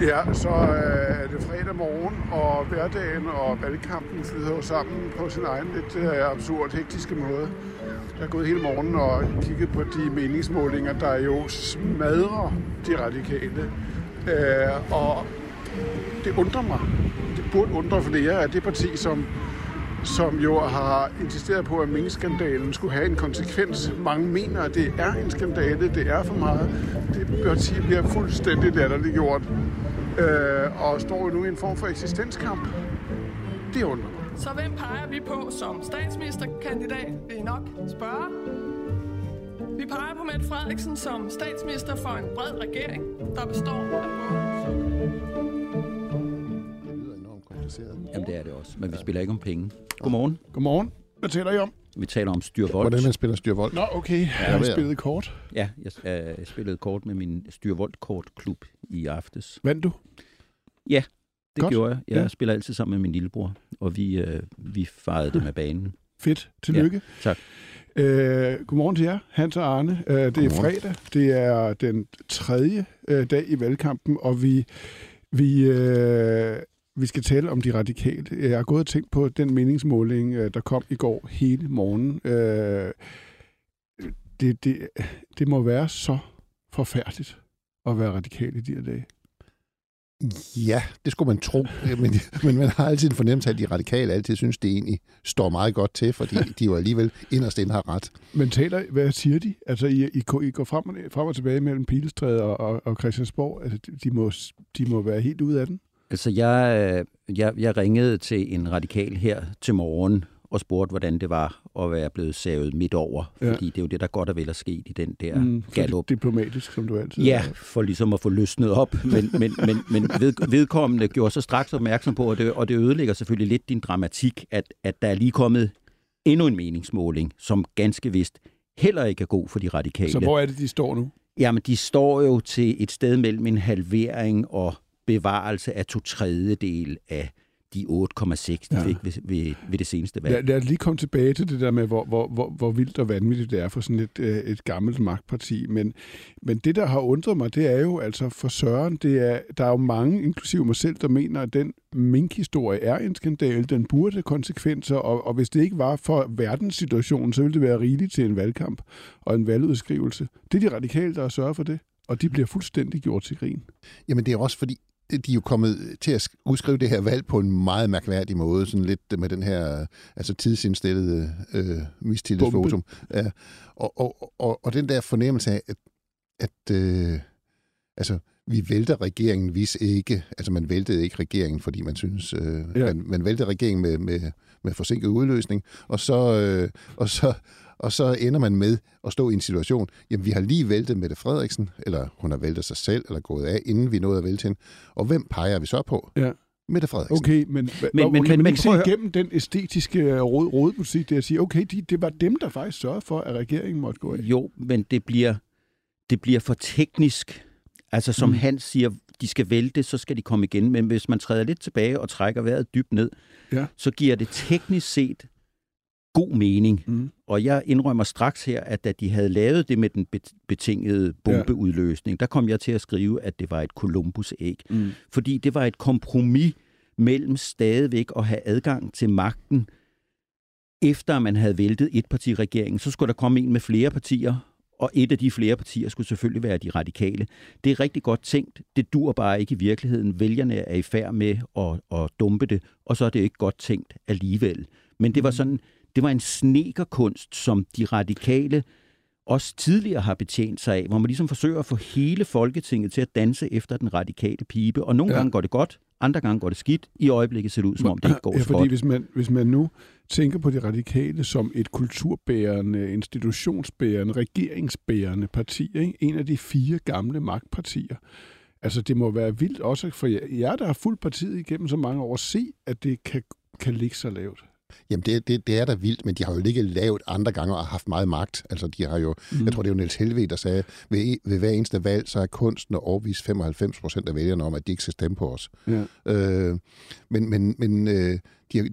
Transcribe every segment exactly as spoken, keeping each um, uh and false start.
Ja, så øh, er det fredag morgen, og hverdagen og valgkampen flyder jo sammen på sin egen lidt øh, absurd, hektiske måde. Jeg har gået hele morgenen og kigget på de meningsmålinger, der jo smadrer de radikale. Øh, og det undrer mig. Det burde undre flere af det parti, som, som jo har insisteret på, at minkskandalen skulle have en konsekvens. Mange mener, at det er en skandale, det er for meget. Det parti bliver fuldstændig latterliggjort. Øh, og står jo nu i en form for eksistenskamp. Det undrer mig. Så hvem peger vi på som statsministerkandidat, vil I nok spørge. Vi peger på Mette Frederiksen som statsminister for en bred regering, der består af både... Det lyder enormt kompliceret. Jamen det er det også, men vi spiller ikke om penge. Godmorgen. Godmorgen. Hvad taler I om? Vi taler om Styrvoldt. Hvordan man spiller Styrvoldt? Nå, okay. Jeg har spillet kort. Ja, jeg øh, spillede kort med min Styrvoldt-kortklub i aftes. Vandt du? Ja. Det Godt. gjorde jeg. Jeg ja. spiller altid sammen med min lillebror, og vi, øh, vi fejrede det med banen. Fedt. Tillykke. Ja, tak. Øh, godmorgen til jer, Hans og Arne. Øh, det er fredag. Det er den tredje øh, dag i valgkampen, og vi, vi, øh, vi skal tale om de radikale. Jeg har gået og tænkt på den meningsmåling, øh, der kom i går hele morgen. Øh, det, det, det må være så forfærdeligt at være radikal i de her dage. Ja, det skulle man tro, men, men man har altid en fornemmelse af, at de radikale altid synes, det egentlig står meget godt til, fordi de jo alligevel inderst inde har ret. Men taler, hvad siger de? Altså, I, I, I går frem og, frem og tilbage mellem Pilestræde og, og, og Christiansborg. Altså, de må, de må være helt ude af den. Altså, jeg, jeg, jeg ringede til en radikal her til morgen og spurgte, hvordan det var at være blevet savet midt over. Fordi ja. det er jo det, der godt og vel er sket i den der mm, gallup. Diplomatisk, som du altid Ja, for ligesom at få løsnet op. Men, men, men, men ved, vedkommende gjorde så straks opmærksom på, og det, og det ødelægger selvfølgelig lidt din dramatik, at, at der er lige kommet endnu en meningsmåling, som ganske vist heller ikke er god for de radikale. Så hvor er det, de står nu? Jamen, de står jo til et sted mellem en halvering og bevarelse af to tredjedel af de otte komma seks, de ja. fik ved, ved, ved det seneste valg. Ja, lad os lige komme tilbage til det der med, hvor, hvor, hvor, hvor vildt og vanvittigt det er for sådan et, et gammelt magtparti. Men, men det, der har undret mig, det er jo altså for Søren, det er, der er jo mange, inklusive mig selv, der mener, at den minkhistorie er en skandale, den burde konsekvenser, og, og hvis det ikke var for verdenssituationen, så ville det være rigeligt til en valgkamp og en valgudskrivelse. Det er de radikale, der har sørget for det, og de bliver fuldstændig gjort til grin. Jamen det er også fordi, de er jo kommet til at udskrive det her valg på en meget mærkværdig måde, sådan lidt med den her altså tidsindstillede øh, mistillidsvotum. Ja. Og, og, og, og den der fornemmelse af, at, at øh, altså, vi vælter regeringen hvis ikke, altså man væltede ikke regeringen, fordi man synes, øh, ja. man, man væltede regeringen med, med, med forsinket udløsning, og så, øh, og så Og så ender man med at stå i en situation, jamen vi har lige væltet Mette Frederiksen, eller hun har væltet sig selv, eller gået af, inden vi nåede at vælte hende. Og hvem peger vi så på? Ja. Mette Frederiksen. Okay, men, men, og, men kan man ikke se igennem den æstetiske rod, rodmusik, det at sige, okay, de, det var dem, der faktisk sørgede for, at regeringen måtte gå af? Jo, men det bliver, det bliver for teknisk. Altså som mm. Hans siger, de skal vælte, så skal de komme igen. Men hvis man træder lidt tilbage og trækker vejret dybt ned, ja. så giver det teknisk set god mening. Mm. Og jeg indrømmer straks her, at da de havde lavet det med den betingede bombeudløsning, der kom jeg til at skrive, at det var et Columbus-æg. Mm. Fordi det var et kompromis mellem stadigvæk at have adgang til magten, efter man havde væltet etpartiregeringen. Så skulle der komme en med flere partier, og et af de flere partier skulle selvfølgelig være de radikale. Det er rigtig godt tænkt. Det dur bare ikke i virkeligheden. Vælgerne er i færd med at, at dumpe det, og så er det ikke godt tænkt alligevel. Men det var sådan... Det var en snekerkunst, som de radikale også tidligere har betjent sig af, hvor man ligesom forsøger at få hele Folketinget til at danse efter den radikale pibe. Og nogle ja. gange går det godt, andre gange går det skidt. I øjeblikket ser det ud, som om det ikke går ja, så fordi godt. Hvis man, hvis man nu tænker på de radikale som et kulturbærende, institutionsbærende, regeringsbærende parti, ikke? En af de fire gamle magtpartier. Altså det må være vildt også for jer, der har fulgt partiet igennem så mange år, at se, at det kan, kan ligge så lavt. Jamen, det, det, det er da vildt, men de har jo ikke lavet andre gange og haft meget magt. Altså, de har jo, mm. jeg tror, det er jo Niels Helveg, der sagde, ved, ved hver eneste valg, så er kunsten at overvise femoghalvfems procent af vælgerne om, at de ikke skal stemme på os. Ja. Øh, men men, men øh, de,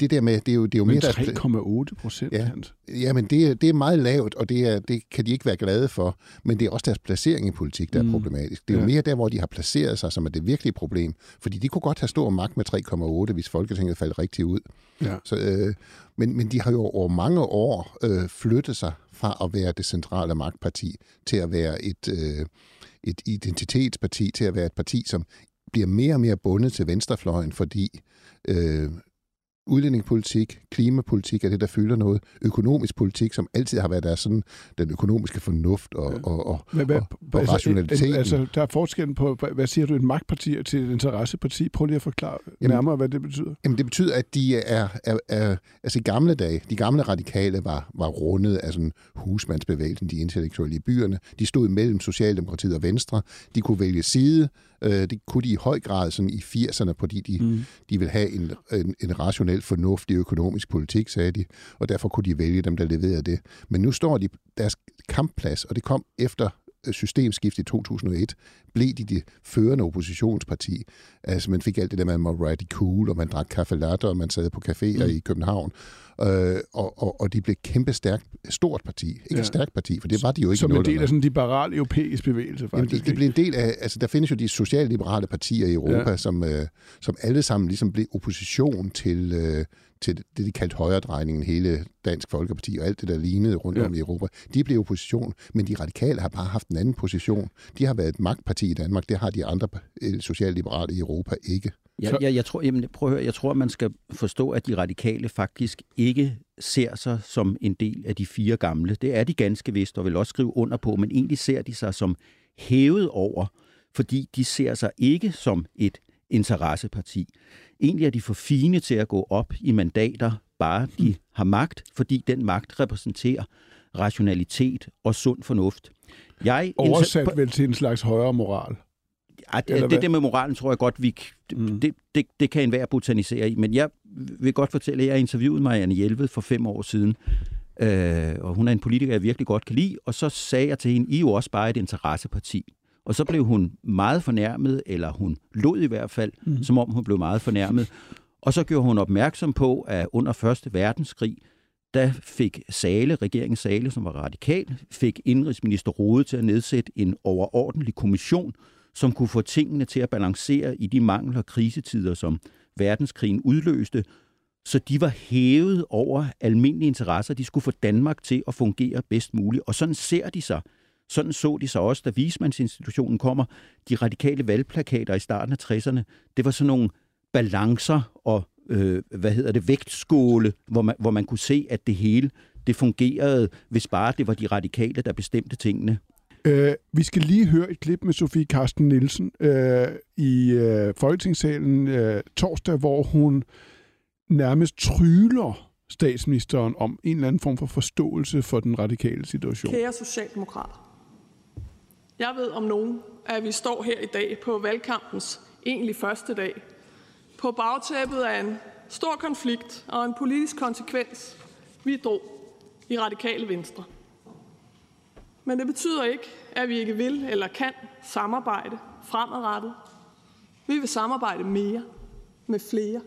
det der med, det er jo, det er jo mere... tre komma otte procent Ja, ja, men det, det er meget lavt, og det, er, det kan de ikke være glade for. Men det er også deres placering i politik, der mm. er problematisk. Det er ja. jo mere der, hvor de har placeret sig, som er det virkelige problem. Fordi de kunne godt have stor magt med tre komma otte, hvis Folketinget faldt rigtigt ud. Ja. Så, øh, men, men de har jo over mange år øh, flyttet sig fra at være det centrale magtparti til at være et, øh, et identitetsparti, til at være et parti, som bliver mere og mere bundet til venstrefløjen, fordi... Øh, udlændingepolitik, klimapolitik er det, der fylder noget. Økonomisk politik, som altid har været der sådan, den økonomiske fornuft og, ja. og, og, hvad, og, og altså, rationaliteten. Altså, der er forskellen på, hvad siger du, et magtparti til et interesseparti? Prøv lige at forklare jamen, nærmere, hvad det betyder. Jamen, det betyder, at de er, er, er altså i gamle dage, de gamle radikale var, var rundet af sådan husmandsbevægelsen, de intellektuelle i byerne. De stod mellem Socialdemokratiet og Venstre. De kunne vælge side. Det kunne de i høj grad sådan i firserne, fordi de, mm. de ville have en, en, en rationel, fornuftig økonomisk politik, sagde de, og derfor kunne de vælge dem, der leverede det. Men nu står de deres kampplads, og det kom efter systemskiftet i to tusind og et, blev de det førende oppositionsparti. Altså man fik alt det der, man var rigtig cool, og man drak kaffe latte, og man sad på caféer mm. i København. Øh, og, og, og de blev kæmpe stærkt, stort parti. Ikke ja. et stærkt parti, for det var de jo ikke. Som en del af sådan en liberal europæisk bevægelse, faktisk. Jamen, det, det blev en del af, altså der findes jo de socialliberale partier i Europa, ja. som, øh, som alle sammen ligesom blev opposition til... Øh, til det, de kaldte højredrejningen, hele Dansk Folkeparti og alt det, der lignede rundt om ja. i Europa. De blev opposition, men de radikale har bare haft en anden position. De har været et magtparti i Danmark, det har de andre socialliberale i Europa ikke. Ja, ja, jeg, tror, jamen, prøv at høre, jeg tror, man skal forstå, at de radikale faktisk ikke ser sig som en del af de fire gamle. Det er de ganske vist, og vil også skrive under på, men egentlig ser de sig som hævet over, fordi de ser sig ikke som et interesseparti. Egentlig er de for fine til at gå op i mandater, bare de har magt, fordi den magt repræsenterer rationalitet og sund fornuft. Jeg Oversat vel til en slags højere moral? Ja, det, det der med moralen tror jeg godt, vi mm. det, det, det kan enhver botanisere i, men jeg vil godt fortælle, at jeg interviewede Marianne Jelved for fem år siden, øh, og hun er en politiker, jeg virkelig godt kan lide, og så sagde jeg til hende, I er jo også bare et interesseparti. Og så blev hun meget fornærmet, eller hun lod i hvert fald, mm. som om hun blev meget fornærmet. Og så gjorde hun opmærksom på, at under første verdenskrig, der fik Zahle, regeringen Zahle, som var radikal, fik indenrigsminister Rode til at nedsætte en overordentlig kommission, som kunne få tingene til at balancere i de mangler og krisetider, som verdenskrigen udløste. Så de var hævet over almindelige interesser. De skulle få Danmark til at fungere bedst muligt. Og sådan ser de sig. Sådan så de så også, da vismandsinstitutionen kommer. De radikale valgplakater i starten af tresserne, det var sådan nogle balancer og øh, hvad hedder det, vægtskåle, hvor man, hvor man kunne se, at det hele det fungerede, hvis bare det var de radikale, der bestemte tingene. Øh, vi skal lige høre et klip med Sofie Carsten Nielsen øh, i øh, Folketingssalen øh, torsdag, hvor hun nærmest trygler statsministeren om en eller anden form for forståelse for den radikale situation. Kære socialdemokrater, jeg ved om nogen, at vi står her i dag på valgkampens egentlig første dag, på bagtæppet af en stor konflikt og en politisk konsekvens, vi drog i Radikale Venstre. Men det betyder ikke, at vi ikke vil eller kan samarbejde fremadrettet. Vi vil samarbejde mere med flere.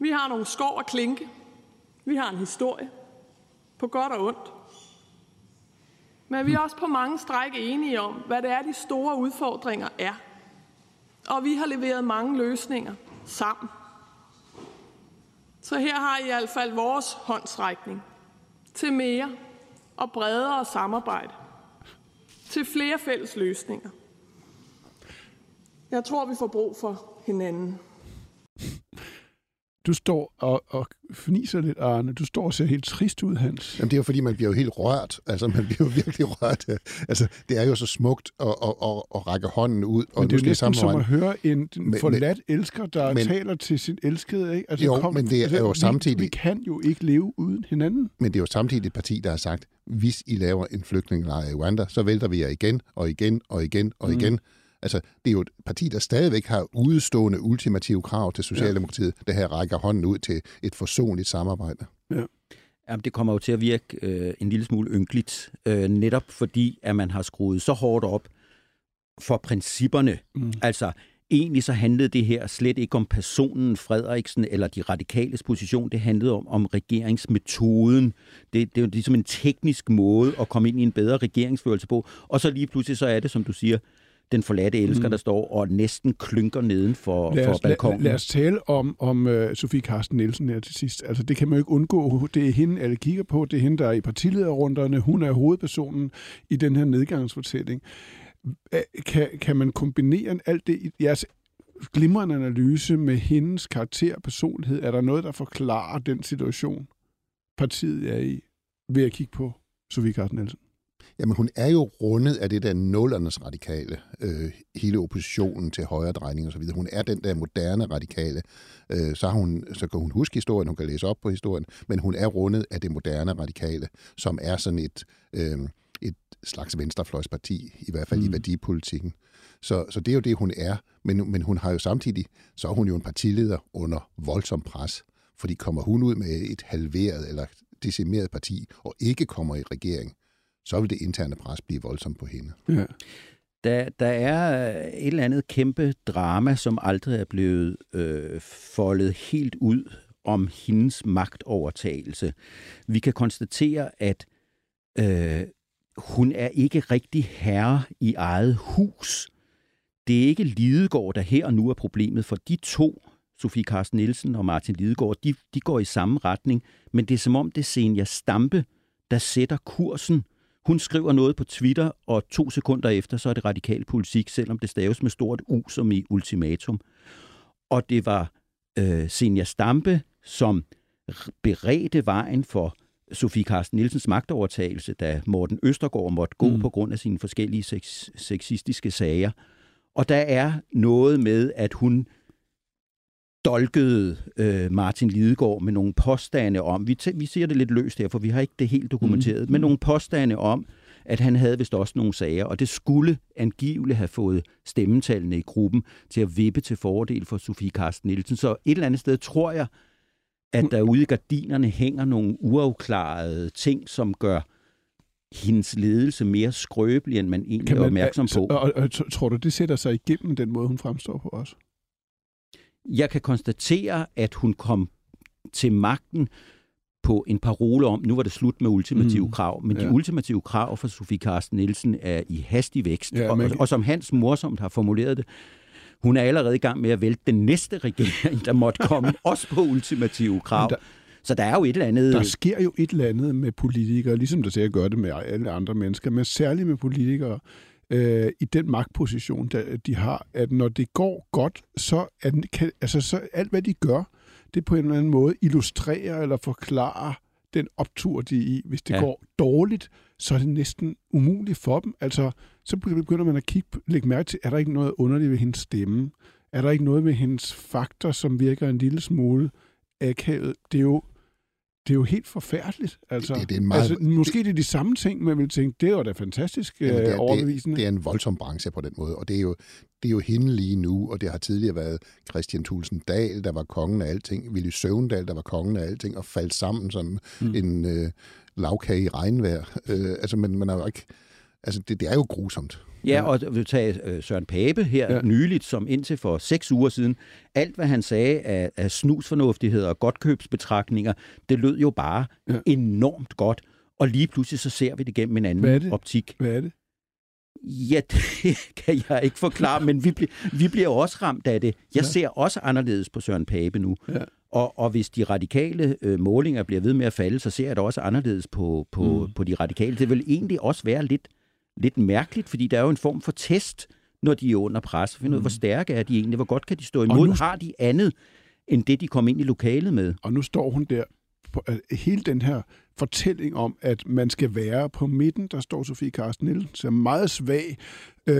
Vi har nogle skov og klinke. Vi har en historie. På godt og ondt. Men vi er også på mange stræk enige om, hvad det er, de store udfordringer er. Og vi har leveret mange løsninger sammen. Så her har I i hvert fald vores håndsrækning til mere og bredere samarbejde. Til flere fælles løsninger. Jeg tror, vi får brug for hinanden. Du står og, og fniser lidt, Arne. Du står og ser helt trist ud, Hans. Jamen, det er jo, fordi man bliver jo helt rørt. Altså, man bliver jo virkelig rørt. Altså, det er jo så smukt at, at, at, at række hånden ud. Og men det er jo næsten som at høre en men, forladt men, elsker, der men, taler til sin elskede. Ikke? Altså, jo, kom, men det er altså, jo samtidig... Vi, vi kan jo ikke leve uden hinanden. Men det er jo samtidig et parti, der har sagt, hvis I laver en flygtningelejr i Rwanda, så vælter vi jer igen og igen og igen og igen. Mm. Altså, det er jo et parti, der stadigvæk har udstående ultimative krav til Socialdemokratiet, ja. der her rækker hånden ud til et forsonligt samarbejde. Ja. Jamen, det kommer jo til at virke øh, en lille smule ynkeligt, øh, netop fordi, at man har skruet så hårdt op for principperne. Mm. Altså, egentlig så handlede det her slet ikke om personen Frederiksen eller de radikales position. Det handlede om, om regeringsmetoden. Det, det er jo ligesom en teknisk måde at komme ind i en bedre regeringsførelse på. Og så lige pludselig så er det, som du siger, den forladte elsker, mm. der står og næsten klynker neden for, lad os, for balkonen. Lad, lad os tale om, om uh, Sofie Carsten Nielsen her til sidst. Altså, det kan man jo ikke undgå. Det er hende, alle kigger på. Det er hende, der er i partilederrunderne. Hun er hovedpersonen i den her nedgangsfortælling. Kan, kan man kombinere alt det i jeres glimrende analyse med hendes karakter og personlighed? Er der noget, der forklarer den situation, partiet er i, ved at kigge på Sofie Carsten Nielsen? Jamen, hun er jo rundet af det der nullernes radikale, øh, hele oppositionen til højredrejning og så videre. Hun er den der moderne radikale. Øh, så, har hun, så kan hun huske historien, hun kan læse op på historien, men hun er rundet af det moderne radikale, som er sådan et, øh, et slags venstrefløjsparti, i hvert fald mm. i værdipolitikken. Så, så det er jo det, hun er. Men, men hun har jo samtidig, så er hun jo en partileder under voldsom pres, fordi kommer hun ud med et halveret eller decimeret parti og ikke kommer i regering, så vil det interne pres blive voldsomt på hende. Ja. Der, der er et eller andet kæmpe drama, som aldrig er blevet øh, foldet helt ud om hendes magtovertagelse. Vi kan konstatere, at øh, hun er ikke rigtig herre i eget hus. Det er ikke Lidegaard, der her og nu er problemet, for de to, Sofie Carsten Nielsen og Martin Lidegaard, de, de går i samme retning, men det er som om det er Senia Stampe, der sætter kursen. Hun skriver noget på Twitter, og to sekunder efter, så er det radikal politik, selvom det staves med stort U som i ultimatum. Og det var øh, Zenia Stampe, som beredte vejen for Sofie Carsten Nielsens magtovertagelse, da Morten Østergaard måtte gå mm. på grund af sine forskellige sex- sexistiske sager. Og der er noget med, at hun dolkede øh, Martin Lidegaard med nogle påstande om, vi, t- vi ser det lidt løst her, for vi har ikke det helt dokumenteret, mm. men nogle påstande om, at han havde vist også nogle sager, og det skulle angiveligt have fået stemmetallene i gruppen til at vippe til fordel for Sofie Carsten Nielsen. Så et eller andet sted tror jeg, at der ude i gardinerne hænger nogle uafklarede ting, som gør hendes ledelse mere skrøbelig, end man egentlig man, er opmærksom på. Og, og tror du, det sætter sig igennem den måde, hun fremstår på os? Jeg kan konstatere, at hun kom til magten på en parole om, nu var det slut med ultimative mm, krav, men ja. de ultimative krav for Sofie Carsten Nielsen er i hastig vækst, ja, men... og, og som Hans morsomt har formuleret det, hun er allerede i gang med at vælte den næste regering, der måtte komme også på ultimative krav. Der... Så der er jo et eller andet... Der sker jo et eller andet med politikere, ligesom der ser at gøre det med alle andre mennesker, men særligt med politikere, i den magtposition, der de har, at når det går godt, så, at, kan, altså, så alt, hvad de gør, det på en eller anden måde illustrerer eller forklarer den optur, de er i. Hvis det ja. går dårligt, så er det næsten umuligt for dem. Altså, så begynder man at kigge, lægge mærke til, er der ikke noget underligt ved hendes stemme? Er der ikke noget med hendes faktor, som virker en lille smule akavet? Det er jo Det er jo helt forfærdeligt. Altså, det, det er meget, altså, måske det, det er de samme ting, man vil tænke, det var da fantastisk øh, det er, overbevisende. Det, det er en voldsom branche på den måde, og det er, jo, det er jo hende lige nu, og det har tidligere været Christian Thulesen Dahl, der var kongen af alting, Villy Søvndal, der var kongen af alting, og faldt sammen som mm. en øh, lavkage i regnvejr. Øh, altså, men man har jo ikke... Altså, det, det er jo grusomt. Ja, og vi tager Søren Pape her ja. nyligt, som indtil for seks uger siden, alt hvad han sagde af, af snusfornuftigheder og godtkøbsbetragtninger, det lød jo bare ja. enormt godt, og lige pludselig så ser vi det gennem en anden optik. Hvad er det? Ja, det kan jeg ikke forklare, men vi, bl- vi bliver også ramt af det. Jeg ja. ser også anderledes på Søren Pape nu. Ja. Og, og hvis de radikale øh, målinger bliver ved med at falde, så ser jeg det også anderledes på, på, mm. på de radikale. Det vil egentlig også være lidt Lidt mærkeligt, fordi der er jo en form for test, når de er under pres. Find ud af, hvor stærke er de egentlig? Hvor godt kan de stå imod? Nu... Har de andet, end det, de kom ind i lokalet med? Og nu står hun der. På, hele den her fortælling om, at man skal være på midten, der står Sofie Carsten Nielsen, ser meget svag, øh,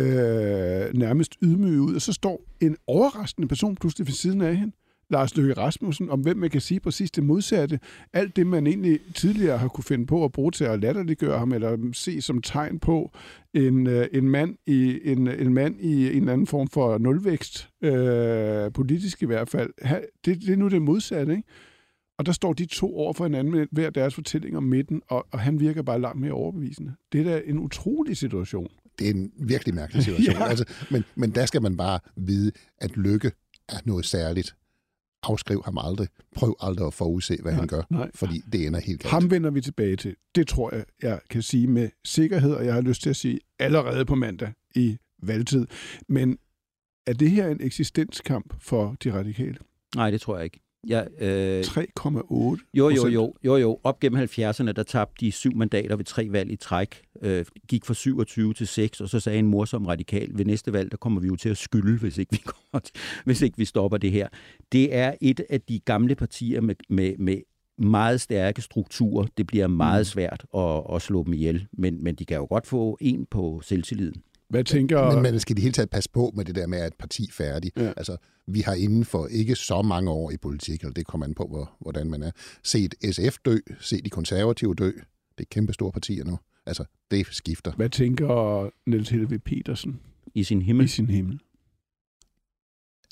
nærmest ydmyg ud. Og så står en overraskende person pludselig ved siden af hende, Lars Løkke Rasmussen, om hvem man kan sige præcis det modsatte. Alt det, man egentlig tidligere har kunne finde på at bruge til at latterliggøre ham, eller se som tegn på en, en, mand, i, en, en mand i en anden form for nulvækst, øh, politisk i hvert fald. Det, det er nu det modsatte, ikke? Og der står de to over for hinanden med hver deres fortælling om midten, og, og han virker bare langt mere overbevisende. Det er da en utrolig situation. det er en virkelig mærkelig situation. Ja. Altså, men, men der skal man bare vide, at Løkke er noget særligt. Afskriv ham aldrig. Prøv aldrig at forudse, hvad nej, han gør, nej. Fordi det ender helt galt. Ham vender vi tilbage til. Det tror jeg, jeg kan sige med sikkerhed, og jeg har lyst til at sige allerede på mandag i valgtid. Men er det her en eksistenskamp for de radikale? Nej, det tror jeg ikke. Ja, øh, tre komma otte procent? Jo, jo, jo, jo, jo. Op gennem halvfjerdserne, der tabte de syv mandater ved tre valg i træk. Øh, gik fra syvogtyve til seks, og så sagde en morsom radikal, ved næste valg, der kommer vi jo til at skylde, hvis ikke vi, godt, hvis ikke vi stopper det her. Det er et af de gamle partier med, med, med meget stærke strukturer. Det bliver meget svært at, at slå dem ihjel, men, men de kan jo godt få en på selvtilliden. Hvad tænker... Men man skal i det hele taget passe på med det der med, at et parti færdigt. Ja. Altså, vi har inden for ikke så mange år i politik, og det kommer an på, hvordan man er, set S F dø, set de konservative dø. Det er kæmpe store partier nu. Altså, det skifter. Hvad tænker Niels Helveg Petersen? I sin himmel? I sin himmel.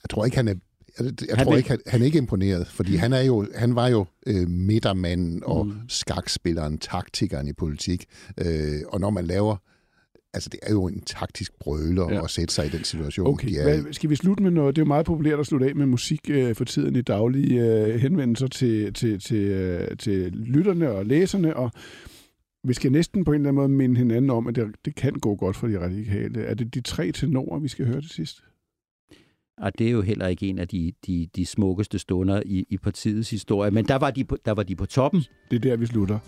Jeg tror ikke, han er... Jeg, jeg han tror ikke, han, han er ikke imponeret, fordi han, er jo, han var jo øh, midtermanden og mm. skakspilleren, taktikeren i politik. Øh, og når man laver... Altså, det er jo en taktisk brøler ja. At sætte sig i den situation. Okay, de er... Hvad, skal vi slutte med noget? Det er jo meget populært at slutte af med musik øh, for tiden i daglige øh, henvendelser til, til, til, øh, til lytterne og læserne, og vi skal næsten på en eller anden måde minde hinanden om, at det, det kan gå godt for de radikale. Er det de tre tenorer, vi skal høre til sidst? Og det er jo heller ikke en af de, de, de smukkeste stunder i, i partiets historie, men der var, de på, der var de på toppen. Det er der, vi slutter.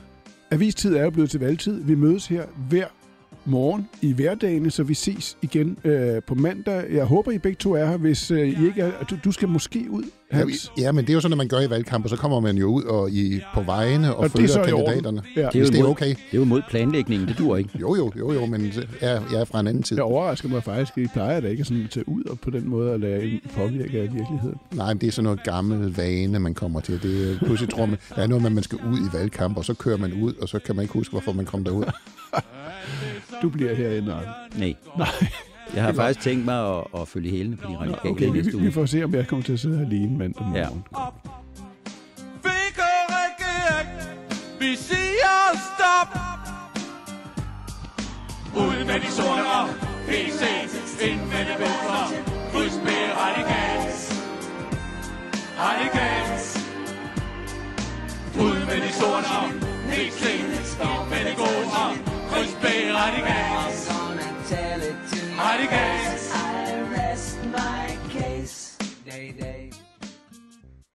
Avistid er jo blevet til valgtid. Vi mødes her hver morgen i hverdagene, så vi ses igen øh, på mandag. Jeg håber, I begge to er her, hvis øh, I ikke er... Du, du skal måske ud, Hans. Ja, men det er jo sådan, at man gør i valgkamp, og så kommer man jo ud og i, på vejene og, og følger kandidaterne. Ja. Det, er det, er okay. Det er jo mod planlægningen, det dur ikke. Jo, jo, jo, jo, men jeg, jeg er fra en anden tid. Jeg overrasker mig faktisk, at I plejer da ikke sådan at tage ud og på den måde at lade en påvirke af virkeligheden. Nej, men det er sådan noget gammel vane, man kommer til. Det er pludselig tror man, der er noget, man skal ud i valgkamp, og så kører man ud, og så kan man ikke huske, hvorfor man kom derud. Du bliver herinde, og... Nej. Nej. Jeg har faktisk tænkt mig at, at følge hælene på de radikale okay, næste uge. Vi får se, om jeg kommer til at sidde alene mandag morgen. Ja. Vi siger stop! Ud med de sorte, P C, ind med de venstre, kryds med radikals. Radikals. Ud med de sorte, P C, ind med de gode, kryds med radikals. Radikals.